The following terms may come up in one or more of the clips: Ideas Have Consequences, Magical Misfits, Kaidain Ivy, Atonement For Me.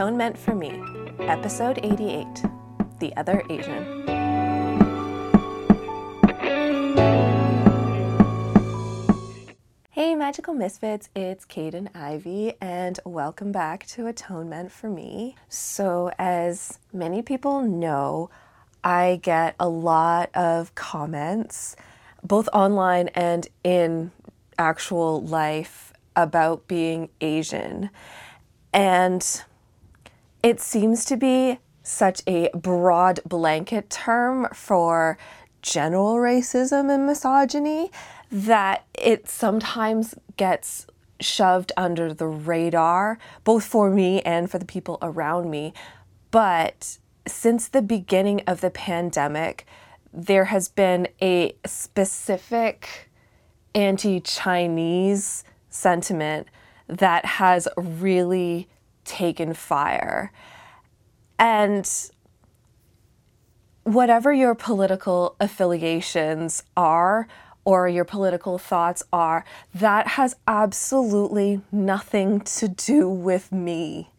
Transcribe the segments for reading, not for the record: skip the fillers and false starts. Atonement For Me, Episode 88, The Other Asian. Hey Magical Misfits, it's Kaidain Ivy and welcome back to Atonement For Me. So as many people know, I get a lot of comments, both online and in actual life, about being Asian. And it seems to be such a broad blanket term for general racism and misogyny that it sometimes gets shoved under the radar, both for me and for the people around me. But since the beginning of the pandemic, there has been a specific anti-Chinese sentiment that has really taken fire. And whatever your political affiliations are or your political thoughts are, that has absolutely nothing to do with me.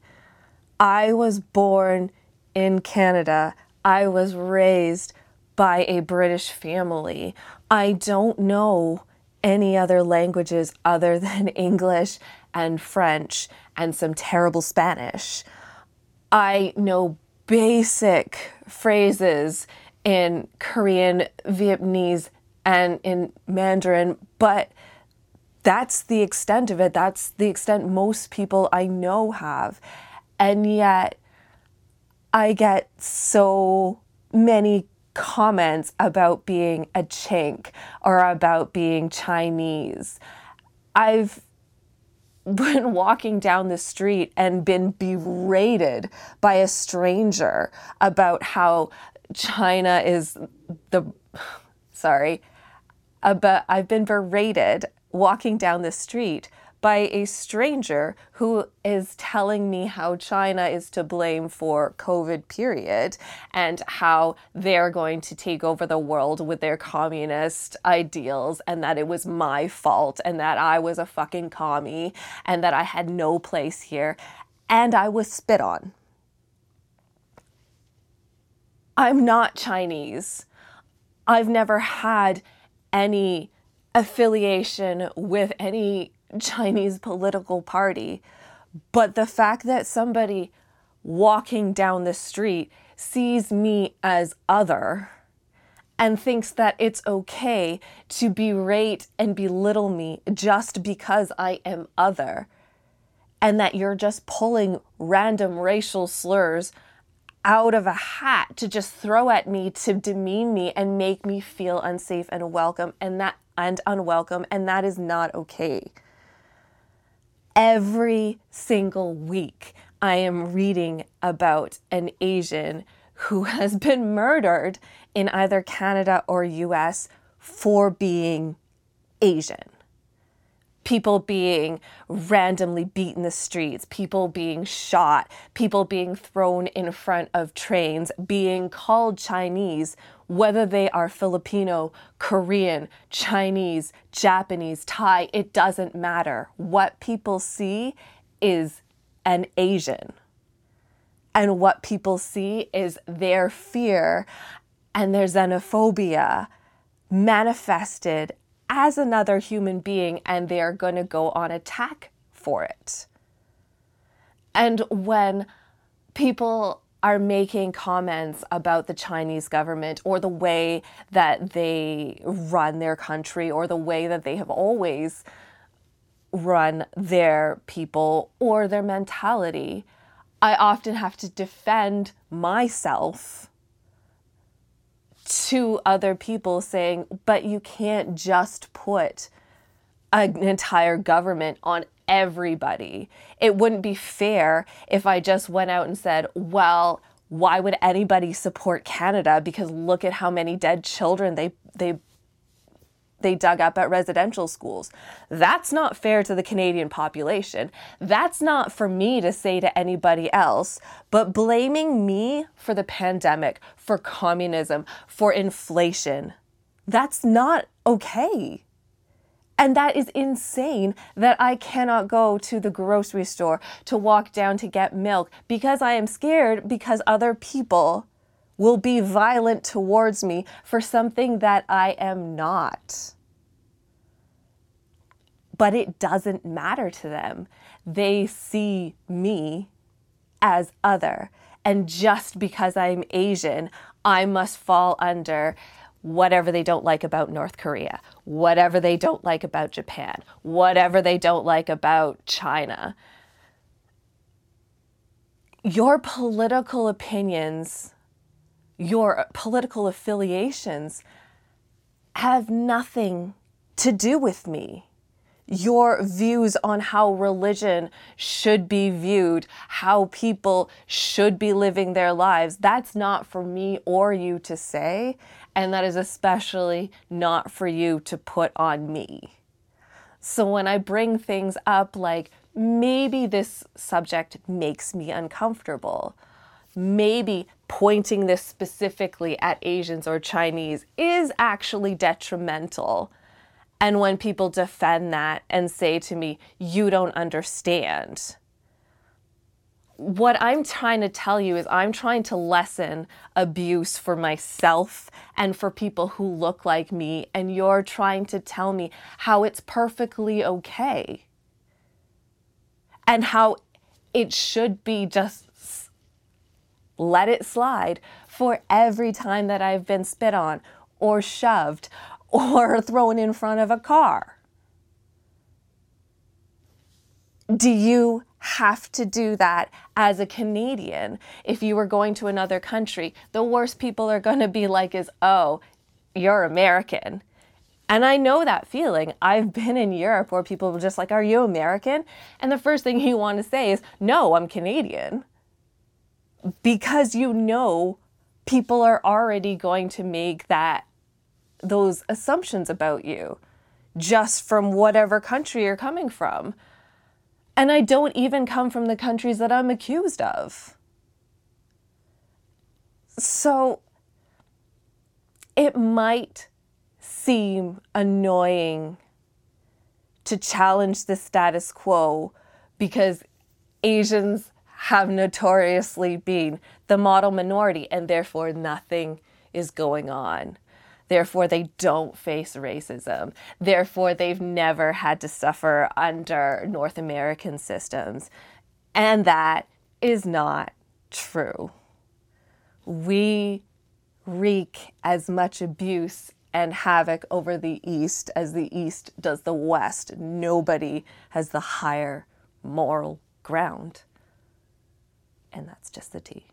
I was born in Canada. I was raised by a British family. I don't know any other languages other than English and French and some terrible Spanish. I know basic phrases in Korean, Vietnamese, and in Mandarin, but that's the extent of it. That's the extent most people I know have. And yet I get so many comments about being a chink or about being Chinese. I've been walking down the street and been berated by a stranger about how China is I've been berated walking down the street by a stranger who is telling me how China is to blame for COVID period and how they're going to take over the world with their communist ideals and that it was my fault and that I was a fucking commie and that I had no place here, and I was spit on. I'm not Chinese. I've never had any affiliation with any Chinese political party, but the fact that somebody walking down the street sees me as other and thinks that it's okay to berate and belittle me just because I am other, and that you're just pulling random racial slurs out of a hat to just throw at me to demean me and make me feel unsafe and unwelcome, and that is not okay. Every single week, I am reading about an Asian who has been murdered in either Canada or US for being Asian. People being randomly beat in the streets, people being shot, people being thrown in front of trains, being called Chinese, whether they are Filipino, Korean, Chinese, Japanese, Thai, it doesn't matter. What people see is an Asian. And what people see is their fear and their xenophobia manifested as another human being, and they're going to go on attack for it. And when people are making comments about the Chinese government or the way that they run their country or the way that they have always run their people or their mentality, I often have to defend myself to other people saying, but you can't just put an entire government on everybody. It wouldn't be fair if I just went out and said, well, why would anybody support Canada? Because look at how many dead children they dug up at residential schools. That's not fair to the Canadian population. That's not for me to say to anybody else, but blaming me for the pandemic, for communism, for inflation, that's not okay. And that is insane that I cannot go to the grocery store to walk down to get milk because I am scared because other people will be violent towards me for something that I am not. But it doesn't matter to them. They see me as other. And just because I'm Asian, I must fall under whatever they don't like about North Korea, whatever they don't like about Japan, whatever they don't like about China. Your political opinions, your political affiliations have nothing to do with me. Your views on how religion should be viewed, how people should be living their lives, that's not for me or you to say, and that is especially not for you to put on me. So when I bring things up like, maybe this subject makes me uncomfortable, maybe pointing this specifically at Asians or Chinese is actually detrimental. And when people defend that and say to me, you don't understand, what I'm trying to tell you is I'm trying to lessen abuse for myself and for people who look like me, and you're trying to tell me how it's perfectly okay and how it should be just let it slide for every time that I've been spit on or shoved or thrown in front of a car. Do you have to do that as a Canadian? If you were going to another country, the worst people are going to be like is, oh, you're American. And I know that feeling. I've been in Europe where people were just like, are you American? And the first thing you want to say is, no, I'm Canadian. Because you know people are already going to make those assumptions about you just from whatever country you're coming from. And I don't even come from the countries that I'm accused of. So it might seem annoying to challenge the status quo because Asians have notoriously been the model minority and therefore nothing is going on. Therefore, they don't face racism. Therefore, they've never had to suffer under North American systems. And that is not true. We wreak as much abuse and havoc over the East as the East does the West. Nobody has the higher moral ground. And that's just the tea.